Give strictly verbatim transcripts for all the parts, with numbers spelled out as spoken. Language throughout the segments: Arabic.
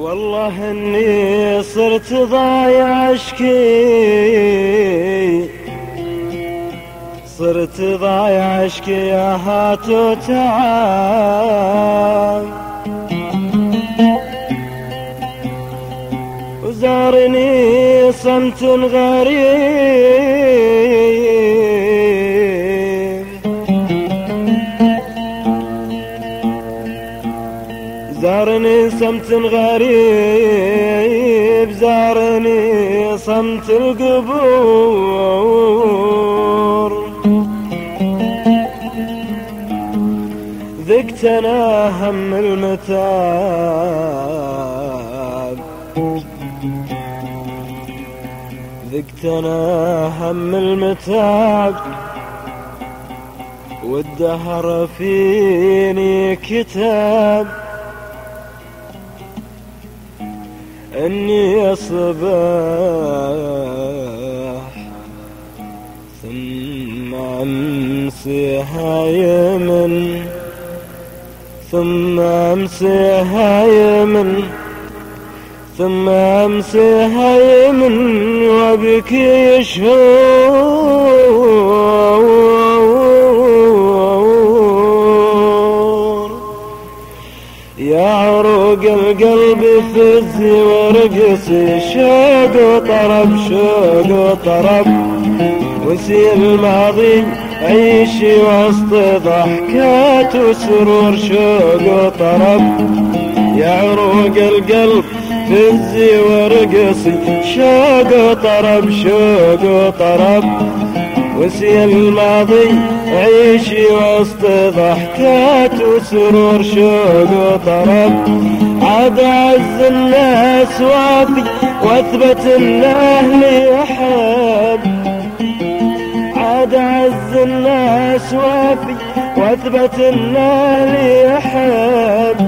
والله اني صرت ضايع اشكي، صرت ضايع اشكي يا هات وتعال، وزارني صمت غريب، زارني صمت غريب، زارني صمت القبور، ذقت انا هم المتاب، ذقت انا هم المتاب، والدهر فيني كتاب اني صباح ثم امسي هايما، ثم امسي هايما، ثم امسي هايما، وابكي شهور يا عروق القلب فز ورقصي شوق وطرب، شوق وطرب، ونسي الماضي عيشي وسط ضحكات وسرور، شوق وطرب يا عروق القلب فزي ورقصي شوق وطرب، شوق وطرب، وسي الماضي عيشي وسط ضحكات وسرور، شوق وطرب، عاد عز الناس واطي واثبت انه لي احب، عاد عز الناس وافي واثبت انه لي احب،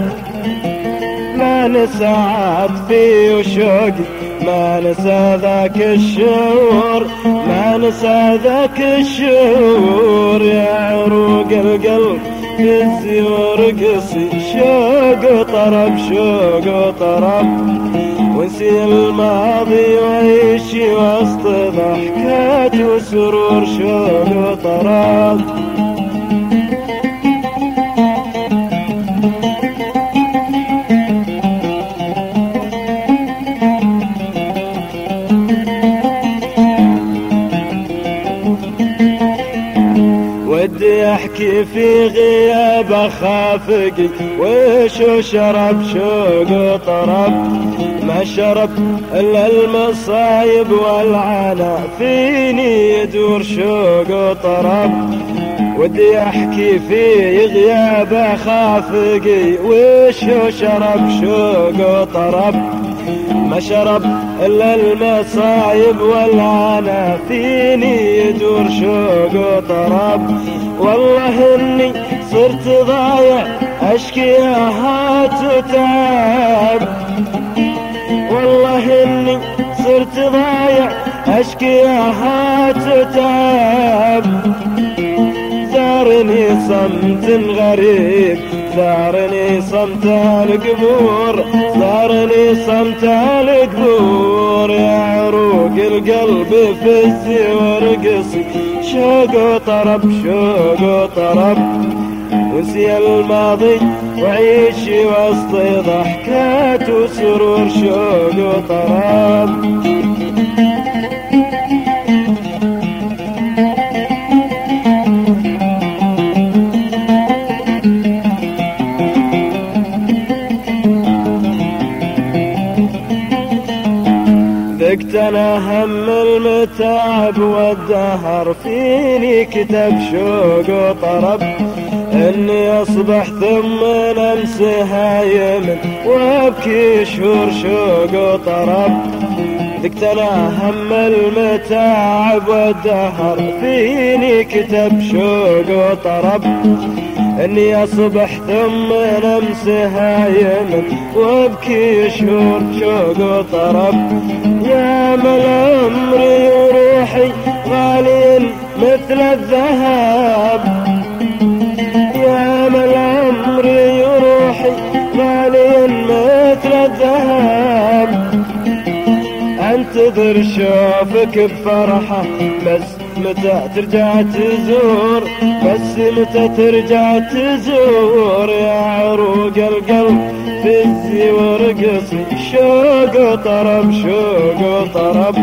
ما نسى عاطفي وشوقي، ما نسى ذاك الشعور، ما نسى ذاك الشعور يا عروق القلب هزي ورقصي شوق وطرب، شوق وطرب، ونسي الماضي وعيشي وسط ضحكات وسرور، شوق وطرب. ودي احكي في غياب اخافقي وشو شرب، شوق وطرب، ما شرب إلا المصايب والعنا فيني يدور، شوق وطرب، ودي أحكي في غياب أخافقي وشو شرب، شوق وطرب، ما شرب إلا المصايب والعنا فيني يدور، شوق وطرب، والله إني صرت ضايع أشكي هات وتعب، والله اني صرت ضايع اشكي يا هات تعب، زارني صمت غريب، زارني صمت القبور، زارني صمت القبور يا عروق القلب فزي ورقصي شوق وطرب، شوق وطرب، ونسي الماضي وعيشي وسط ضحكات وسرور، شوق وطرب. ذقت انا هم المتعب والدهر فيني كتب، شوق وطرب، اني اصبح ثم امسي هايما وابكي شهور، شوق وطرب، ذقت انا هم المتاعب والدهر فيني كتب، شوق وطرب، اني اصبح ثم امسي هايما وابكي شهور، شوق وطرب، يا مل عمري وروحي غالي مثل الذهب، يا مل عمري وروحي غالي مثل فترة ذهب انتظر شوفك بفرحة، بس متى ترجع تزور، بس متى ترجع تزور يا عروق القلب في الزي ورقصي شوق وطرب شوق وطرب،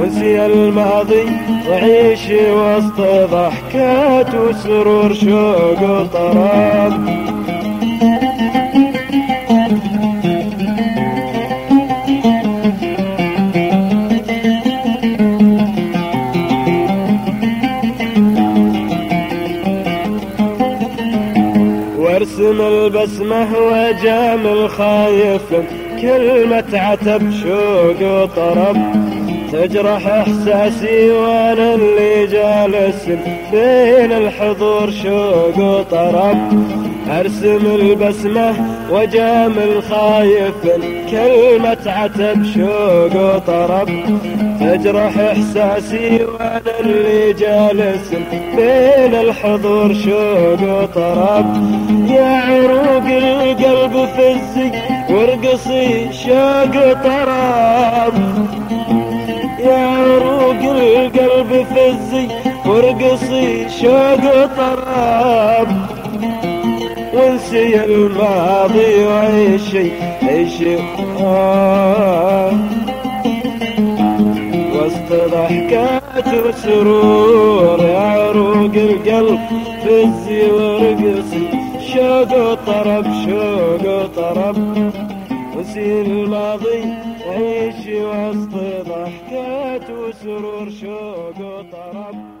وانسي الماضي وعيشي وسط ضحكات وسرور شوق وطرب. وارسم البسمة وجام الخايف كلمة عتب شوق وطرب، تجرح احساسي وانا اللي جالس بين الحضور شوق وطرب، ارسم البسمة وجام الخايف كلمة عتب شوق وطرب، تجرح احساسي وانا اللي جالس بين الحضور شوق وطرب، يا عروق القلب فزي وارقصي شوق وطرب، يا عروق القلب فزي وارقصي شوق وطرب، وانسي الماضي وعيشي عيشي آه وسط ضحكات وسرور، يا عروق القلب فزي وارقصي شوق وطرب شوق وطرب، وانسي الماضي وعيشي وسط ضحكات وسرور شوق وطرب.